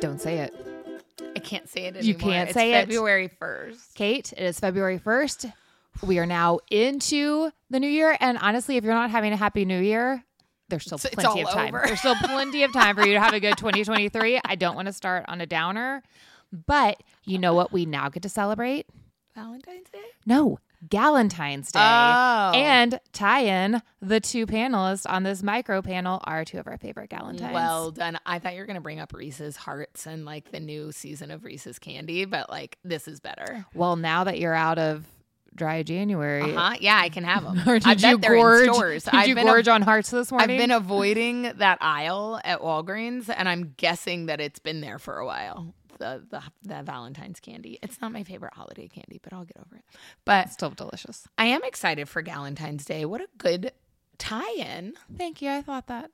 Don't say it. I can't say it anymore. You can't say it. It's February 1st. Kate, it is February 1st. We are now into the new year. And honestly, if you're not having a happy new year, there's still plenty of time. There's still plenty of time for you to have a good 2023. I don't want to start on a downer. But you know what we now get to celebrate? Valentine's Day? No, Galentine's Day. Oh. And tie in the two panelists on this micro panel are two of our favorite Galentines. Well done. I thought you were going to bring up Reese's Hearts and like the new season of Reese's Candy, but like this is better. Well, now that you're out of dry January. Yeah, I can have them. Or did you gorge? Did you gorge on hearts this morning? I've been avoiding that aisle at Walgreens, and I'm guessing that it's been there for a while. The Valentine's candy. It's not my favorite holiday candy, but I'll get over it. But it's still delicious. I am excited for Galentine's Day. What a good tie-in. Thank you. I thought that.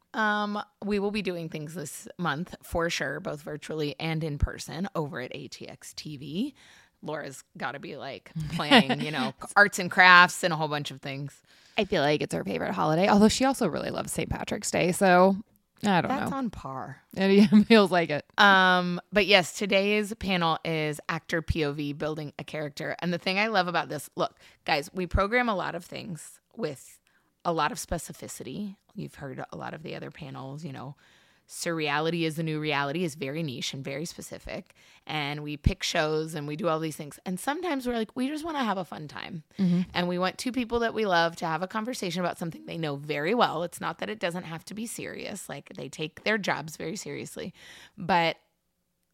We will be doing things this month for sure, both virtually and in person over at ATX TV. Laura's got to be like planning, you know, arts and crafts and a whole bunch of things. I feel like it's her favorite holiday, although she also really loves St. Patrick's Day. So I don't know. That's on par. It feels like it. But yes, today's panel is actor POV building a character. And the thing I love about this, look, guys, we program a lot of things with a lot of specificity. You've heard a lot of the other panels, you know. Surreality is the new reality is very niche and very specific, and we pick shows and we do all these things, and sometimes we're like, we just want to have a fun time. Mm-hmm. And we want two people that we love to have a conversation about something they know very well. It's not that it doesn't have to be serious, like they take their jobs very seriously, but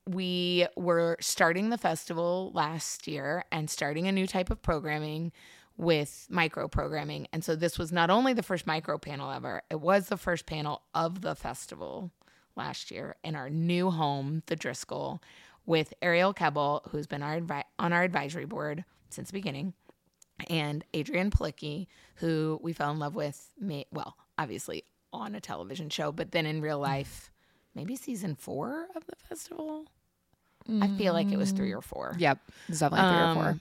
we were starting the festival last year and starting a new type of programming with micro programming, and so this was not only the first micro panel ever, it was the first panel of the festival last year in our new home, the Driscoll, with Arielle Kebbel, who's been on our advisory board since the beginning, and Adrianne Palicki, who we fell in love with, well, obviously on a television show, but then in real life, maybe season 4 of the festival? I feel like it was 3 or 4. Yep, it was definitely 3 or 4.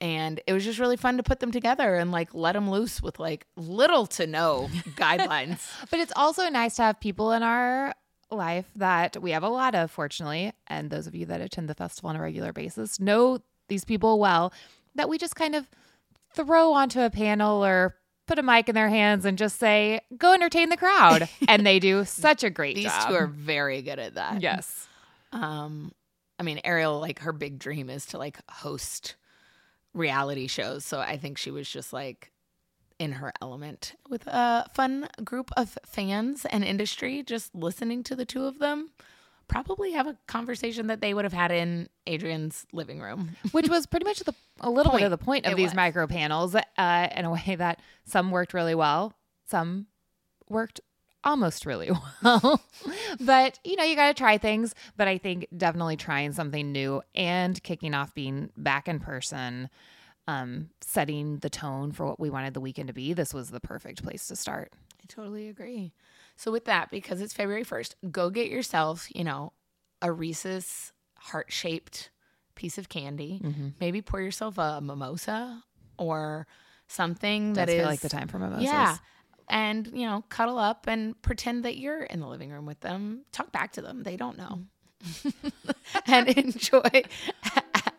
And it was just really fun to put them together and like let them loose with like little to no guidelines. But it's also nice to have people in our life that we have a lot of, fortunately. And those of you that attend the festival on a regular basis know these people well, that we just kind of throw onto a panel or put a mic in their hands and just say, go entertain the crowd. And they do such a great job. These two are very good at that. Yes. I mean, Arielle, like her big dream is to like host reality shows, so I think she was just like in her element with a fun group of fans and industry, just listening to the two of them probably have a conversation that they would have had in Adrian's living room, which was pretty much a little bit of the point of these micro panels, in a way that some worked really well, some worked almost really well. But, you know, you got to try things. But I think definitely trying something new and kicking off being back in person, setting the tone for what we wanted the weekend to be, this was the perfect place to start. I totally agree. So with that, because it's February 1st, go get yourself, you know, a Reese's heart-shaped piece of candy. Mm-hmm. Maybe pour yourself a mimosa or something. That is feel like the time for mimosas. Yeah. And, you know, cuddle up and pretend that you're in the living room with them. Talk back to them. They don't know. And enjoy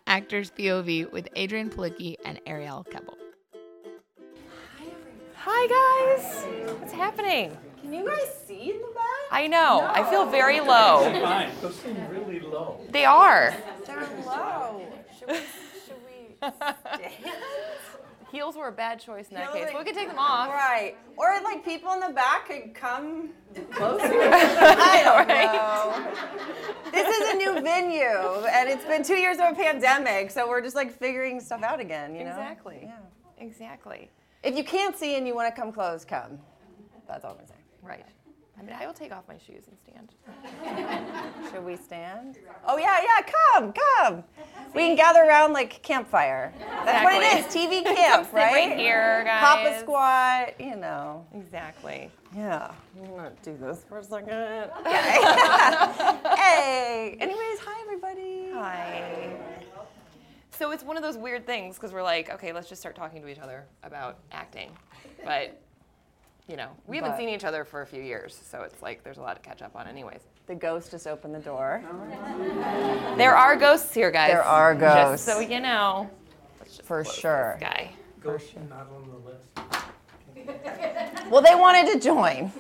Actors POV with Adrianne Palicki and Arielle Kebbel. Hi, guys. What's happening? Can you guys see in the back? I know. No. I feel very low. Fine. Those seem really low. They are. They're low. Should we stand? Heels were a bad choice in that case. Like, we could take them off. Right. Or like people in the back could come closer. I don't know. This is a new venue and it's been 2 years of a pandemic, so we're just like figuring stuff out again, you know? Exactly. Yeah. Exactly. If you can't see and you want to come close, come. That's all I'm saying. Right. I mean, I will take off my shoes and stand. Should we stand? Oh, yeah, come. We can gather around like campfire. That's what it is, TV camp, right? Right here, guys. Pop a squat, you know. Exactly. Yeah. I'm going to do this for a second. Okay. Hey. Anyways, hi, everybody. Hi. So it's one of those weird things because we're like, okay, let's just start talking to each other about acting. But you know, we haven't seen each other for a few years, so it's like there's a lot to catch up on anyways. The ghost just opened the door. Oh. There are ghosts here, guys. There are ghosts. Just so you know. Let's just for sure. This guy. Ghosts sure. Not on the list. Well, they wanted to join.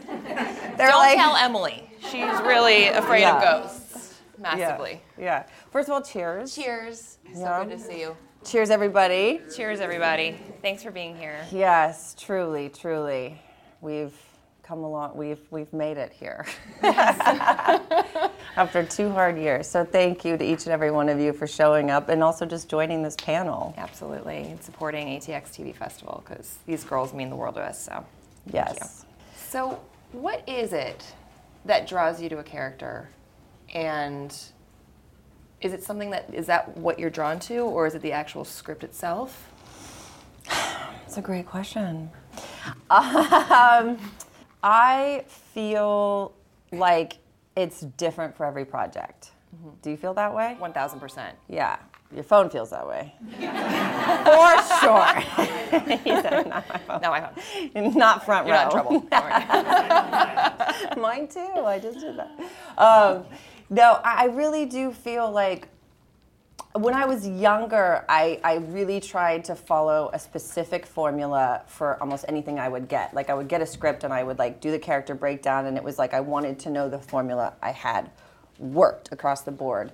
They're don't like, tell Emily. She's really afraid of ghosts, massively. Yeah. First of all, cheers. Cheers. So good to see you. Cheers, everybody. Cheers, everybody. Thanks for being here. Yes, truly, truly. We've come along. We've made it here. Yes. After 2 hard years. So thank you to each and every one of you for showing up and also just joining this panel. Absolutely. And supporting ATX TV Festival because these girls mean the world to us. So yes. So what is it that draws you to a character, and is it something that, is that what you're drawn to, or is it the actual script itself? That's a great question. I feel like it's different for every project. Mm-hmm. Do you feel that way? 1,000%. Yeah. Your phone feels that way. For sure. He said, not my phone. Not my phone. Not front row. You're not in trouble. Right. Mine too. I just did that. No, I really do feel like when I was younger, I really tried to follow a specific formula for almost anything I would get. Like I would get a script and I would like do the character breakdown, and it was like I wanted to know the formula I had worked across the board.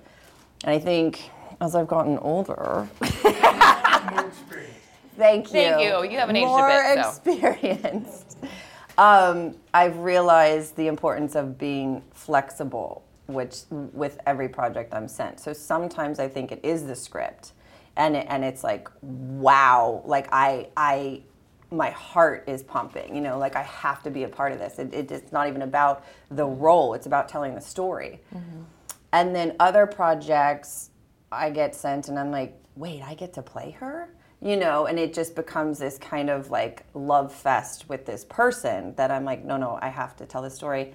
And I think as I've gotten older, more experience. Thank you. You haven't aged a bit. More experienced. I've realized the importance of being flexible. Which with every project I'm sent. So sometimes I think it is the script, and it's like, wow, like I my heart is pumping, you know, like I have to be a part of this. It's not even about the role, it's about telling the story. Mm-hmm. And then other projects I get sent and I'm like, wait, I get to play her? You know, and it just becomes this kind of like love fest with this person that I'm like, no, I have to tell the story.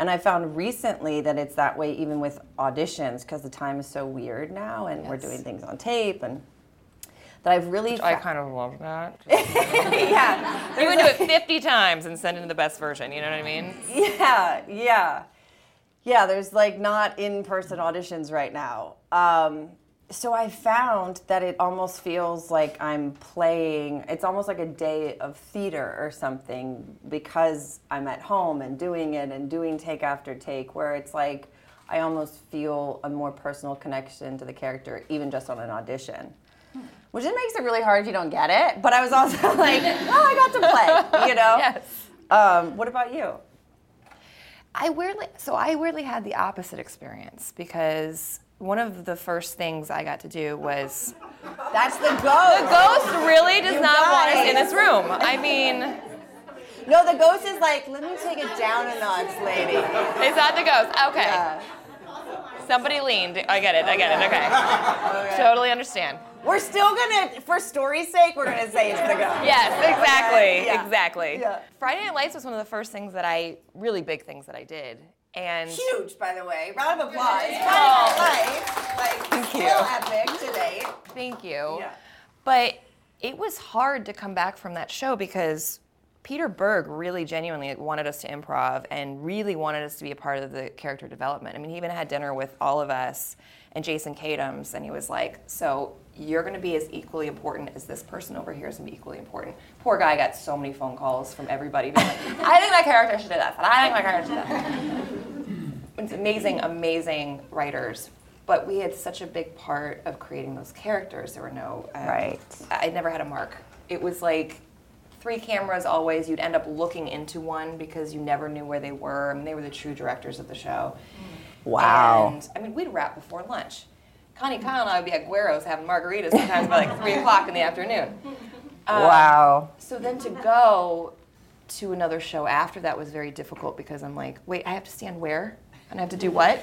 And I found recently that it's that way even with auditions, because the time is so weird now, and we're doing things on tape, and that I've really... I kind of love that. Yeah. You would do it 50 times and send in the best version, you know what I mean? Yeah. Yeah, there's like not in-person auditions right now. So I found that it almost feels like I'm playing, it's almost like a day of theater or something, because I'm at home and doing it and doing take after take, where it's like I almost feel a more personal connection to the character even just on an audition. Which it makes it really hard if you don't get it, but I was also like, I got to play, you know? Yes. What about you? I weirdly had the opposite experience, because one of the first things I got to do was... That's the ghost. The ghost really does not want us in this room. I mean... No, the ghost is like, let me take it down a notch, lady. Is that the ghost? Okay. Yeah. Somebody leaned. I get it. Okay. Totally understand. We're still going to, for story's sake, we're going to say it's the ghost. Yes, exactly. Yeah. Exactly. Yeah. Friday Night Lights was one of the first things really big things that I did. And huge, by the way. Round of applause. Thank you. Still epic today. Thank you. Yeah. But it was hard to come back from that show, because Peter Berg really genuinely wanted us to improv and really wanted us to be a part of the character development. I mean, he even had dinner with all of us and Jason Kadams, and he was like, so you're going to be as equally important as this person over here is going to be equally important. Poor guy got so many phone calls from everybody being like, I think my character should do that, but I think my character should do that. It's amazing writers, but we had such a big part of creating those characters. There were no... Right. I never had a mark. It was like 3 cameras always. You'd end up looking into one because you never knew where they were. I mean, they were the true directors of the show. Wow. And, I mean, we'd wrap before lunch. Connie Kyle and I would be at Guero's having margaritas sometimes by like 3 o'clock in the afternoon. Wow. So then to go to another show after that was very difficult, because I'm like, wait, I have to stand where? And I have to do what?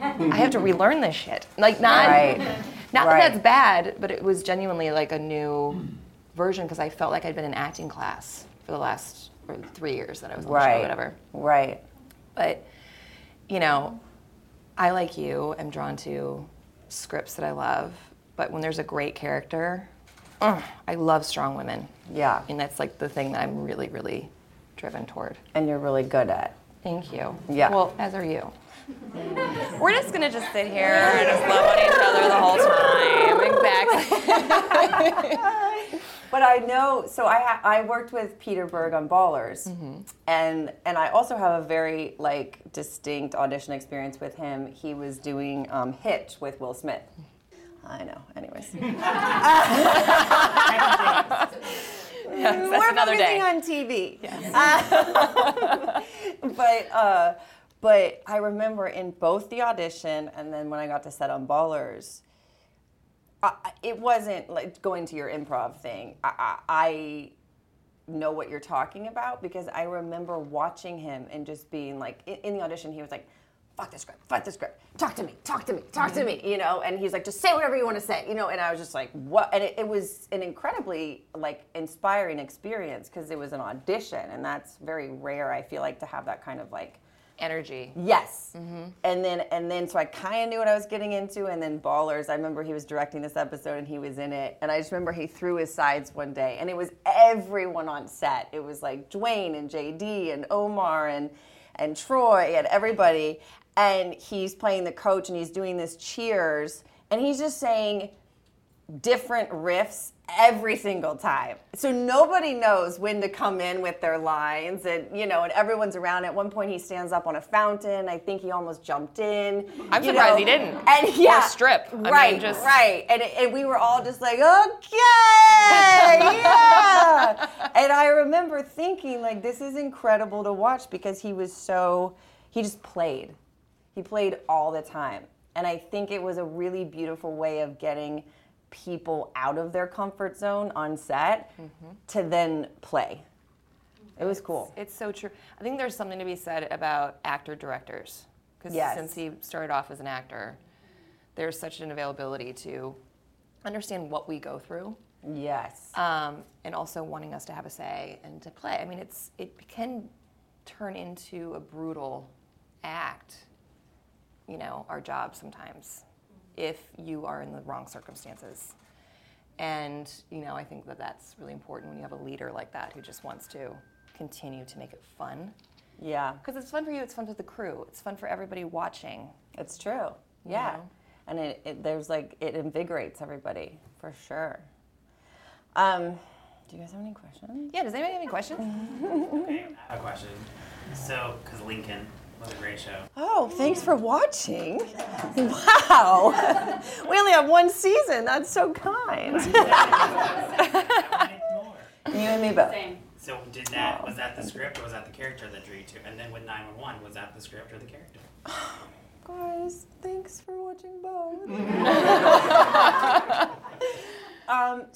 I have to relearn this shit. Like, not that that's bad, but it was genuinely like a new version, because I felt like I'd been in acting class for the last 3 years that I was on the show or whatever. Right. But, you know, I, like you, am drawn to scripts that I love, but when there's a great character, I love strong women. Yeah. And that's like the thing that I'm really, really driven toward. And you're really good at. Thank you. Yeah. Well, as are you. We're just going to just sit here and just love on each other the whole time. Exactly. But I know, so I worked with Peter Berg on Ballers, mm-hmm. and I also have a very, like, distinct audition experience with him. He was doing Hitch with Will Smith. I know, anyways. Yes, we're focusing on TV. Yes. But I remember in both the audition and then when I got to set on Ballers, it wasn't like going to your improv thing. I know what you're talking about because I remember watching him and just being like, in the audition, he was like, fuck the script, talk to me, you know? And he's like, just say whatever you want to say, you know? And I was just like, what? And it was an incredibly, like, inspiring experience because it was an audition, and that's very rare, I feel like, to have that kind of, like, energy. Yes. Mm-hmm. And then so I kind of knew what I was getting into. And then Ballers, I remember he was directing this episode and he was in it. And I just remember he threw his sides one day and it was everyone on set. It was like Dwayne and JD and Omar and Troy and everybody. And he's playing the coach and he's doing this cheers and he's just saying different riffs every single time. So nobody knows when to come in with their lines, and you know, and everyone's around. At one point he stands up on a fountain. I think he almost jumped in. I'm surprised he didn't. And yeah, or strip. Right. And we were all just like, okay, yeah. And I remember thinking, like, this is incredible to watch because he just played. He played all the time. And I think it was a really beautiful way of getting people out of their comfort zone on set, mm-hmm. to then play. It was cool. It's so true. I think there's something to be said about actor-directors. Because since he started off as an actor, there's such an availability to understand what we go through. Yes. And also wanting us to have a say and to play. I mean, it can turn into a brutal act, you know, our job sometimes, if you are in the wrong circumstances. And, you know, I think that that's really important when you have a leader like that who just wants to continue to make it fun. Yeah. Because it's fun for you, it's fun for the crew, it's fun for everybody watching. It's true. Yeah. You know? And it invigorates everybody, for sure. Do you guys have any questions? Yeah, does anybody have any questions? Okay, I have a question. So, because Lincoln... What a great show. Oh, thanks for watching. Wow. We only have one season. That's so kind. You and me both. Same. So was that the script or was that the character that drew you to? And then with 9-1-1, was that the script or the character? Guys, thanks for watching both.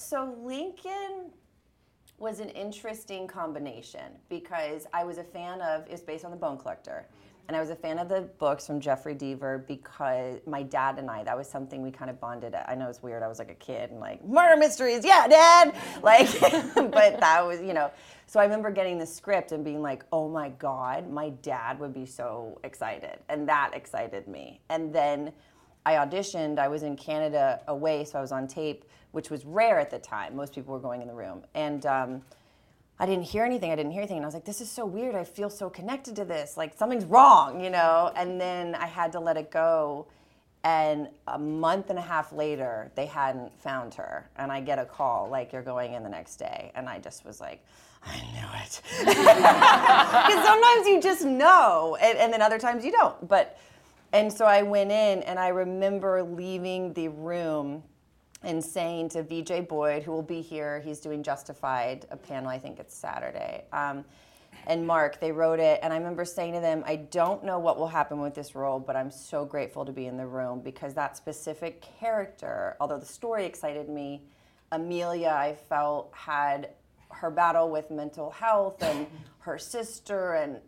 So Lincoln was an interesting combination because I was a fan of, it's based on The Bone Collector. And I was a fan of the books from Jeffrey Deaver because my dad and I, that was something we kind of bonded at. I know it's weird, I was like a kid and like, murder mysteries, yeah, Dad! Like, but that was, you know. So I remember getting the script and being like, oh my God, my dad would be so excited. And that excited me. And then I auditioned, I was in Canada away, so I was on tape, which was rare at the time. Most people were going in the room. And I didn't hear anything. And I was like, this is so weird. I feel so connected to this. Like, something's wrong, you know? And then I had to let it go. And a month and a half later, they hadn't found her. And I get a call, like, you're going in the next day. And I just was like, I knew it. Because sometimes you just know, and then other times you don't. And so I went in, and I remember leaving the room and saying to VJ Boyd, who will be here, he's doing Justified, a panel, I think it's Saturday, and Mark, they wrote it, and I remember saying to them, I don't know what will happen with this role, but I'm so grateful to be in the room, because that specific character, although the story excited me, Amelia, I felt, had her battle with mental health and her sister, and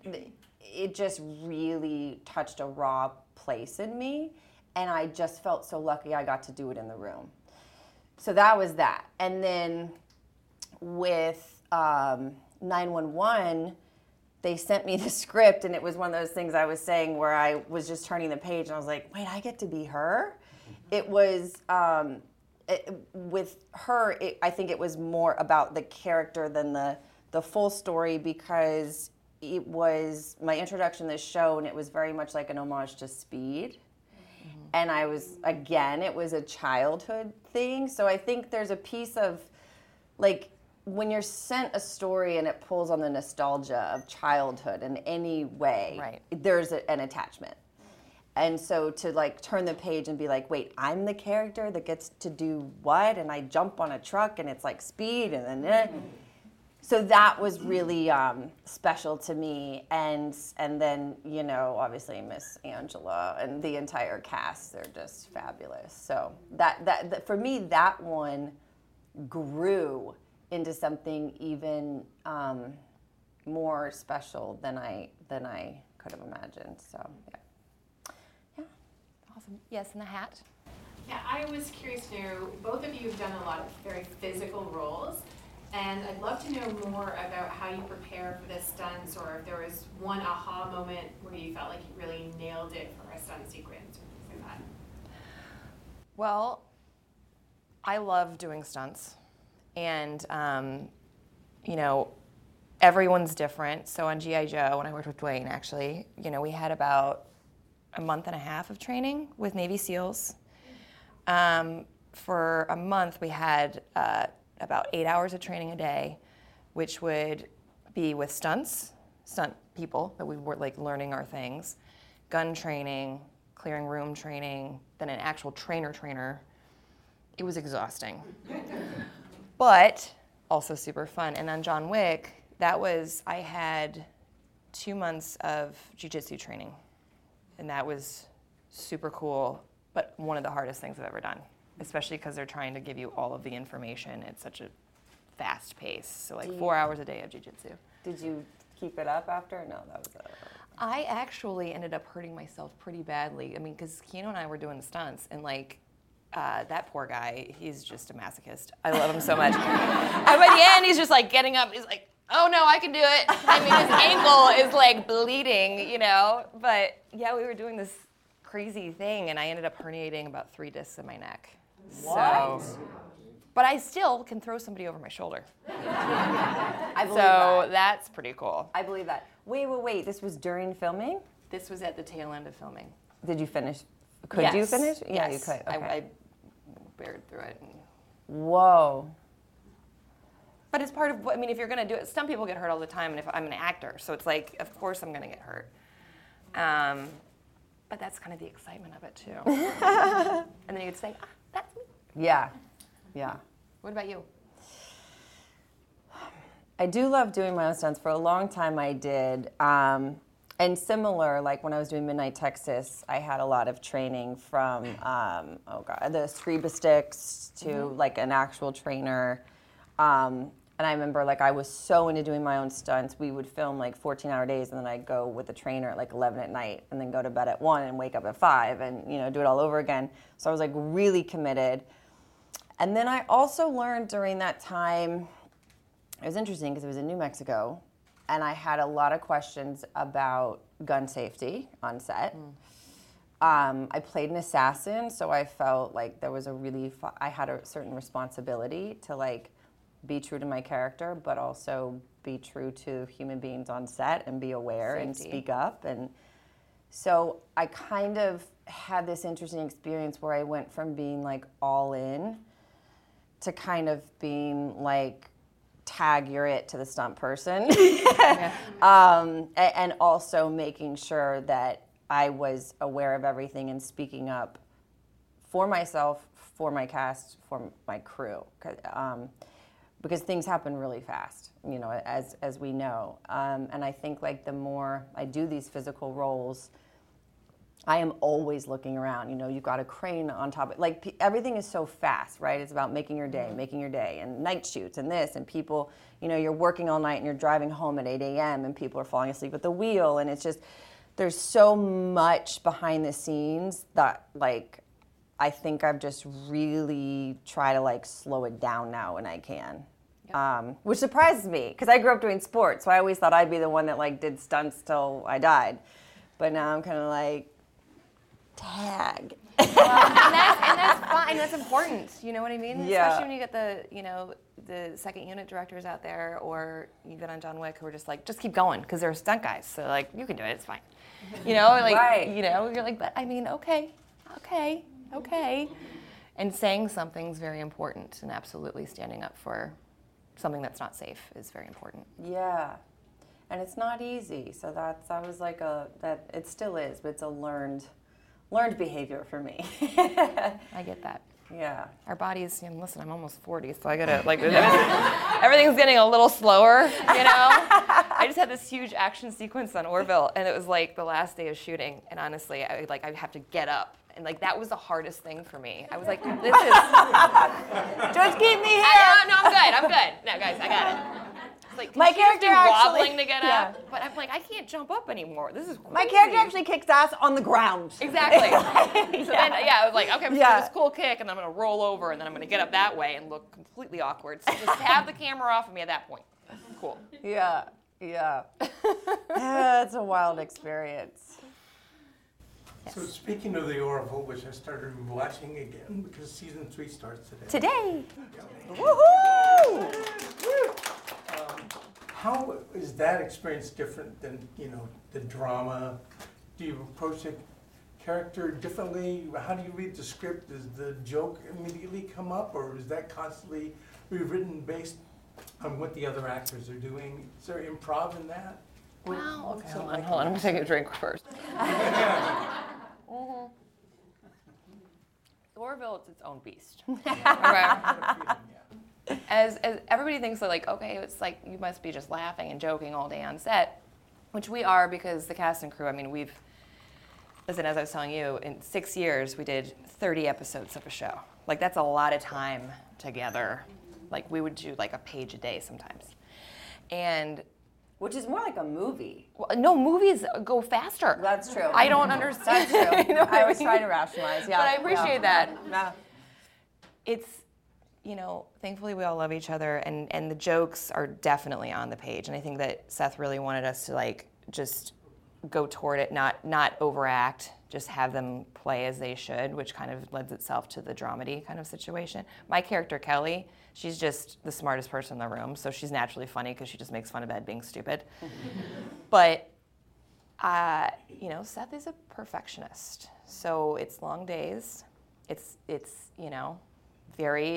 it just really touched a raw place in me, and I just felt so lucky I got to do it in the room. So that was that. And then with 9-1-1, they sent me the script, and it was one of those things I was saying where I was just turning the page and I was like, wait, I get to be her? It was with her, I think it was more about the character than the the full story because it was my introduction to this show, and it was very much like an homage to Speed. Mm-hmm. And I was, again, it was a childhood thing. So I think there's a piece of, like, when you're sent a story and it pulls on the nostalgia of childhood in any way, right. There's an attachment. And so to like turn the page and be like, wait, I'm the character that gets to do what? And I jump on a truck and it's like Speed and then So that was really special to me. And then, you know, obviously Miss Angela and the entire cast, they're just fabulous. So that for me, that one grew into something even more special than I could have imagined. So yeah, awesome. Yes, and the hat. Yeah, I was curious to know. Both of you have done a lot of very physical roles, and I'd love to know more about how you prepare for the stunts, or if there was one aha moment where you felt like you really nailed it for a stunt sequence or things like that. Well, I love doing stunts. And, you know, everyone's different. So on G.I. Joe, when I worked with Dwayne, actually, you know, we had about a month and a half of training with Navy SEALs. For a month, we had about 8 hours of training a day, which would be with stunt people that we were, like, learning our things, gun training, clearing room training, then an actual trainer. It was exhausting. But also super fun. And on John Wick, I had 2 months of jiu-jitsu training. And that was super cool, but one of the hardest things I've ever done, especially because they're trying to give you all of the information at such a fast pace. So 4 hours a day of jiu-jitsu. Did you keep it up after? No, that was it. I actually ended up hurting myself pretty badly. I mean, because Keanu and I were doing the stunts, and like, that poor guy, he's just a masochist. I love him so much. And by the end, he's just like getting up. He's like, oh no, I can do it. I mean, his ankle is like bleeding, you know? But yeah, we were doing this crazy thing, and I ended up herniating about 3 discs in my neck. What? So, but I still can throw somebody over my shoulder. I believe that. So that's pretty cool. I believe that. Wait. This was during filming? This was at the tail end of filming. Did you finish? Could you finish? Yeah, yes. You could. Okay. I bared through it. Whoa. But it's part of, I mean, if you're going to do it, some people get hurt all the time, and if I'm an actor, so it's like, of course I'm going to get hurt. But that's kind of the excitement of it, too. And then you could say, that's me. Yeah. What about you? I do love doing my own stunts. For a long time I did. And similar, like when I was doing Midnight Texas, I had a lot of training from, the scriba sticks to like an actual trainer. And I remember like I was so into doing my own stunts. We would film like 14-hour days, and then I'd go with a trainer at like 11 at night, and then go to bed at 1 and wake up at 5 and, you know, do it all over again. So I was like really committed. And then I also learned during that time, it was interesting because it was in New Mexico. And I had a lot of questions about gun safety on set. I played an assassin, so I felt like there was I had a certain responsibility to like be true to my character, but also be true to human beings on set and be aware safety. And speak up. And so I kind of had this interesting experience where I went from being like all in to kind of being like, tag you're it to the stunt person. And also making sure that I was aware of everything and speaking up for myself, for my cast, for my crew, because things happen really fast, you know, as we know. And I think like the more I do these physical roles, I am always looking around. You know, you've got a crane on top of, like, everything is so fast, right? It's about making your day, and night shoots, and this, and people, you know, you're working all night, and you're driving home at 8 a.m., and people are falling asleep at the wheel, and it's just, there's so much behind the scenes that, like, I think I've just really tried to, like, slow it down now when I can. Yep. Which surprises me, because I grew up doing sports, so I always thought I'd be the one that, like, did stunts till I died. But now I'm kind of like, tag. Well, and that's fine. That's important. You know what I mean? Yeah. Especially when you get the second unit directors out there, or you get on John Wick, who are just like, just keep going, because they're stunt guys. So like, you can do it. It's fine. You know, like, right. You know, you're like, but I mean, okay. And saying something's very important, and absolutely standing up for something that's not safe is very important. Yeah. And it's not easy. So it still is, but it's a learned behavior for me. I get that. Yeah. Our bodies, and listen, I'm almost 40, so I gotta, like, everything's getting a little slower, you know? I just had this huge action sequence on Orville, and it was like the last day of shooting, and honestly, I'd have to get up. And like, that was the hardest thing for me. I was like, this is... Just keep me here. No, I'm good. No, guys, I got it. Like, my character actually wobbling to get up, but I'm like, I can't jump up anymore. This is crazy. My character actually kicks ass on the ground. Exactly. So then, I was like, okay, I'm gonna do this cool kick, and I'm gonna roll over, and then I'm gonna get up that way and look completely awkward. So just have the camera off of me at that point. Cool. Yeah. It's a wild experience. Yes. So speaking of the Orville, which I started watching again because season 3 starts today. Woohoo! How is that experience different than, the drama? Do you approach a character differently? How do you read the script? Does the joke immediately come up, or is that constantly rewritten based on what the other actors are doing? Is there improv in that? Wow. Okay, hold on. I'm going to take a drink first. Mm-hmm. Orville is its own beast. Right. As everybody thinks that, like, okay, it's like you must be just laughing and joking all day on set, which we are, because the cast and crew, I mean, as I was telling you, in 6 years we did 30 episodes of a show. Like, that's a lot of time together. Like, we would do like a page a day sometimes. And which is more like a movie. Well, no, movies go faster. That's true. I don't understand. That's true. I was trying to rationalize, yeah. But I appreciate that. Yeah. It's... thankfully we all love each other, and the jokes are definitely on the page. And I think that Seth really wanted us to, like, just go toward it, not overact, just have them play as they should, which kind of lends itself to the dramedy kind of situation. My character, Kelly, she's just the smartest person in the room, so she's naturally funny because she just makes fun of Ed being stupid. But, Seth is a perfectionist, so it's long days. It's very,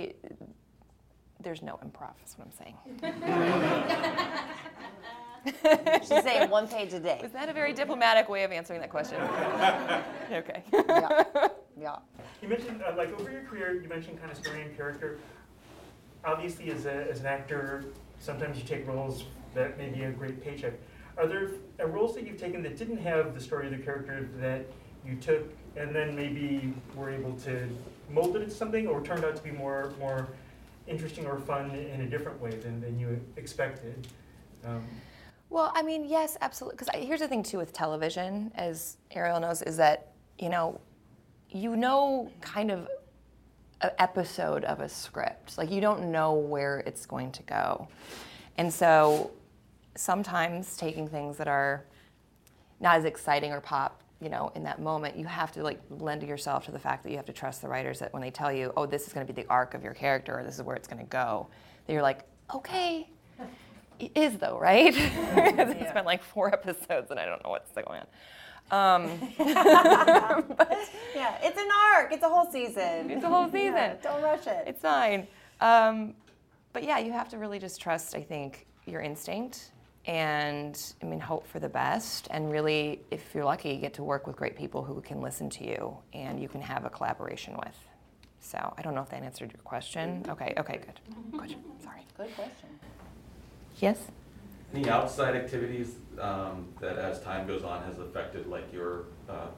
there's no improv, is what I'm saying. She's saying one page a day. Was that a very diplomatic way of answering that question? Okay. Yeah. You mentioned, over your career, you mentioned kind of story and character. Obviously, as an actor, sometimes you take roles that may be a great paycheck. Are there roles that you've taken that didn't have the story of the character that you took and then maybe were able to mold it into something, or turned out to be more interesting or fun in a different way than you expected? Well, I mean, yes, absolutely. Because here's the thing, too, with television, as Arielle knows, is that, kind of an episode of a script. Like, you don't know where it's going to go. And so sometimes taking things that are not as exciting or pop, in that moment, you have to, like, lend yourself to the fact that you have to trust the writers, that when they tell you, oh, this is going to be the arc of your character, or this is where it's going to go, that you're like, okay, it is though, right? Because it's been like 4 episodes and I don't know what's going on. But, yeah, it's an arc. It's a whole season. Yeah, don't rush it. It's fine. But yeah, you have to really just trust, I think, your instinct. And, I mean, hope for the best. And really, if you're lucky, you get to work with great people who can listen to you and you can have a collaboration with. So I don't know if that answered your question. Okay, good. Sorry. Good question. Yes? Any outside activities that, as time goes on, has affected, like, your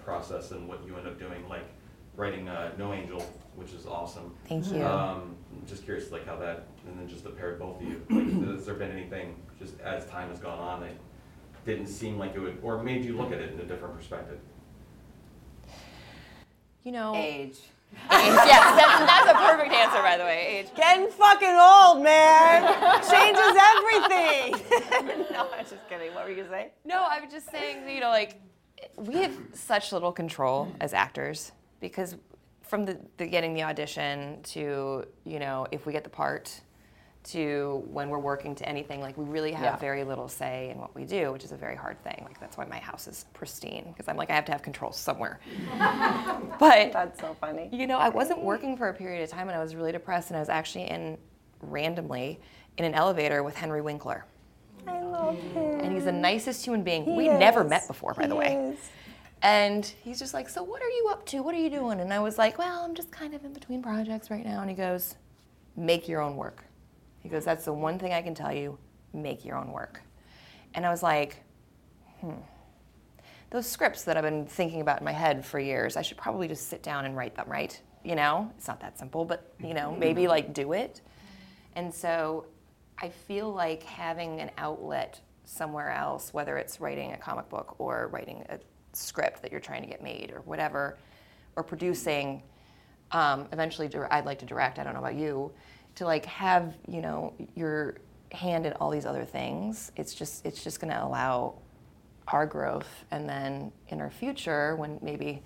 process and what you end up doing, like writing No Angel, which is awesome. Thank you. I'm just curious, like, how that, and then just the pair of both of you, like, has there been anything, just as time has gone on, that didn't seem like it would, or made you look at it in a different perspective? Age. Yes, that's a perfect answer, by the way, age. Getting fucking old, man. Changes everything. No, I'm just kidding. What were you going to say? No, I was just saying, we have such little control as actors, because from the getting the audition to, you know, if we get the part, to when we're working, to anything, like we really have very little say in what we do, which is a very hard thing. Like that's why my house is pristine, because I'm like, I have to have control somewhere. But that's so funny. You know, I wasn't working for a period of time and I was really depressed, and I was actually randomly in an elevator with Henry Winkler. I love him. And he's the nicest human being. We never met before, by the way. And he's just like, so what are you up to? What are you doing? And I was like, well, I'm just kind of in between projects right now. And he goes, make your own work. He goes, that's the one thing I can tell you, make your own work. And I was like, those scripts that I've been thinking about in my head for years, I should probably just sit down and write them, right? You know, it's not that simple, but, you know, maybe like do it. And so I feel like having an outlet somewhere else, whether it's writing a comic book or writing a script that you're trying to get made or whatever, or producing, eventually I'd like to direct, I don't know about you, to like have, you know, your hand in all these other things. It's just going to allow our growth, and then in our future when maybe,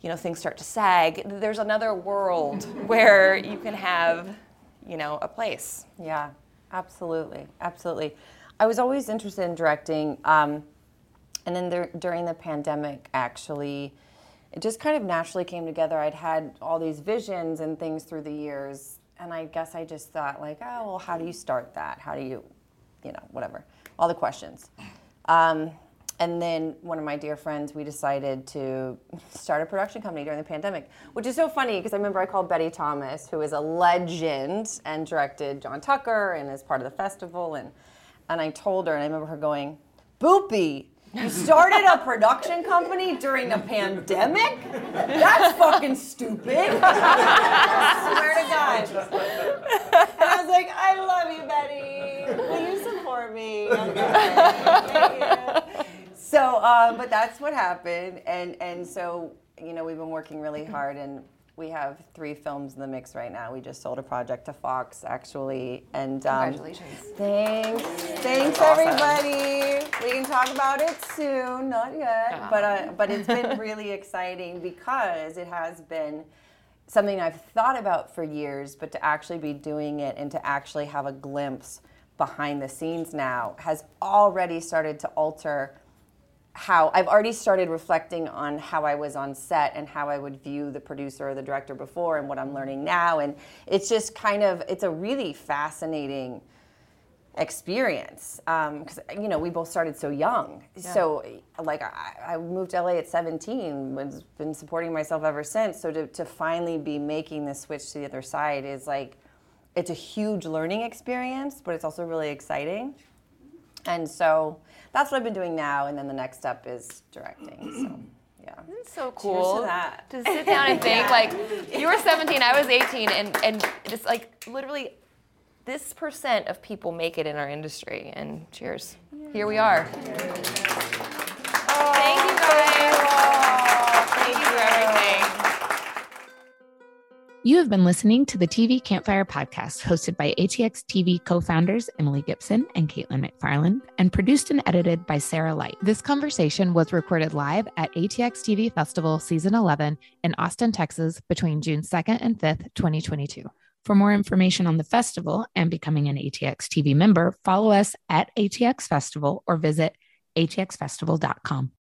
you know, things start to sag, there's another world where you can have, you know, a place. Yeah, absolutely, absolutely. I was always interested in directing, and then during the pandemic, actually, it just kind of naturally came together. I'd had all these visions and things through the years, and I guess I just thought, like, oh, well, how do you start that? How do you, you know, whatever, all the questions. And then one of my dear friends, we decided to start a production company during the pandemic, which is so funny because I remember I called Betty Thomas, who is a legend and directed John Tucker and is part of the festival. And I told her, and I remember her going, Boopy, you started a production company during a pandemic? That's fucking stupid. I swear to God. And I was like, I love you, Betty. Will you support me? Thank you. So, but that's what happened. And so, you know, we've been working really hard, and we have 3 films in the mix right now. We just sold a project to Fox, actually. And congratulations. Thanks. Thanks, everybody. Awesome. We can talk about it soon. Not yet. Uh-huh. But it's been really exciting because it has been something I've thought about for years, but to actually be doing it and to actually have a glimpse behind the scenes now has already started to alter how I've already started reflecting on how I was on set and how I would view the producer or the director before and what I'm learning now. And it's just kind of, it's a really fascinating experience. Because, you know, we both started so young. Yeah. So, like, I moved to LA at 17, was been supporting myself ever since. So to finally be making the switch to the other side is like, it's a huge learning experience, but it's also really exciting. And so that's what I've been doing now, and then the next step is directing. So, yeah. It's so cool. Cheers to that. To sit down and think, like, you were 17, I was 18, and it's like literally this % of people make it in our industry. And cheers. Yeah. Here we are. Yeah. Oh, thank you guys. Thank you for everything. You have been listening to the TV Campfire Podcast, hosted by ATX TV co-founders Emily Gibson and Caitlin McFarland, and produced and edited by Sarah Light. This conversation was recorded live at ATX TV Festival Season 11 in Austin, Texas, between June 2nd and 5th, 2022. For more information on the festival and becoming an ATX TV member, follow us at ATX Festival or visit atxfestival.com.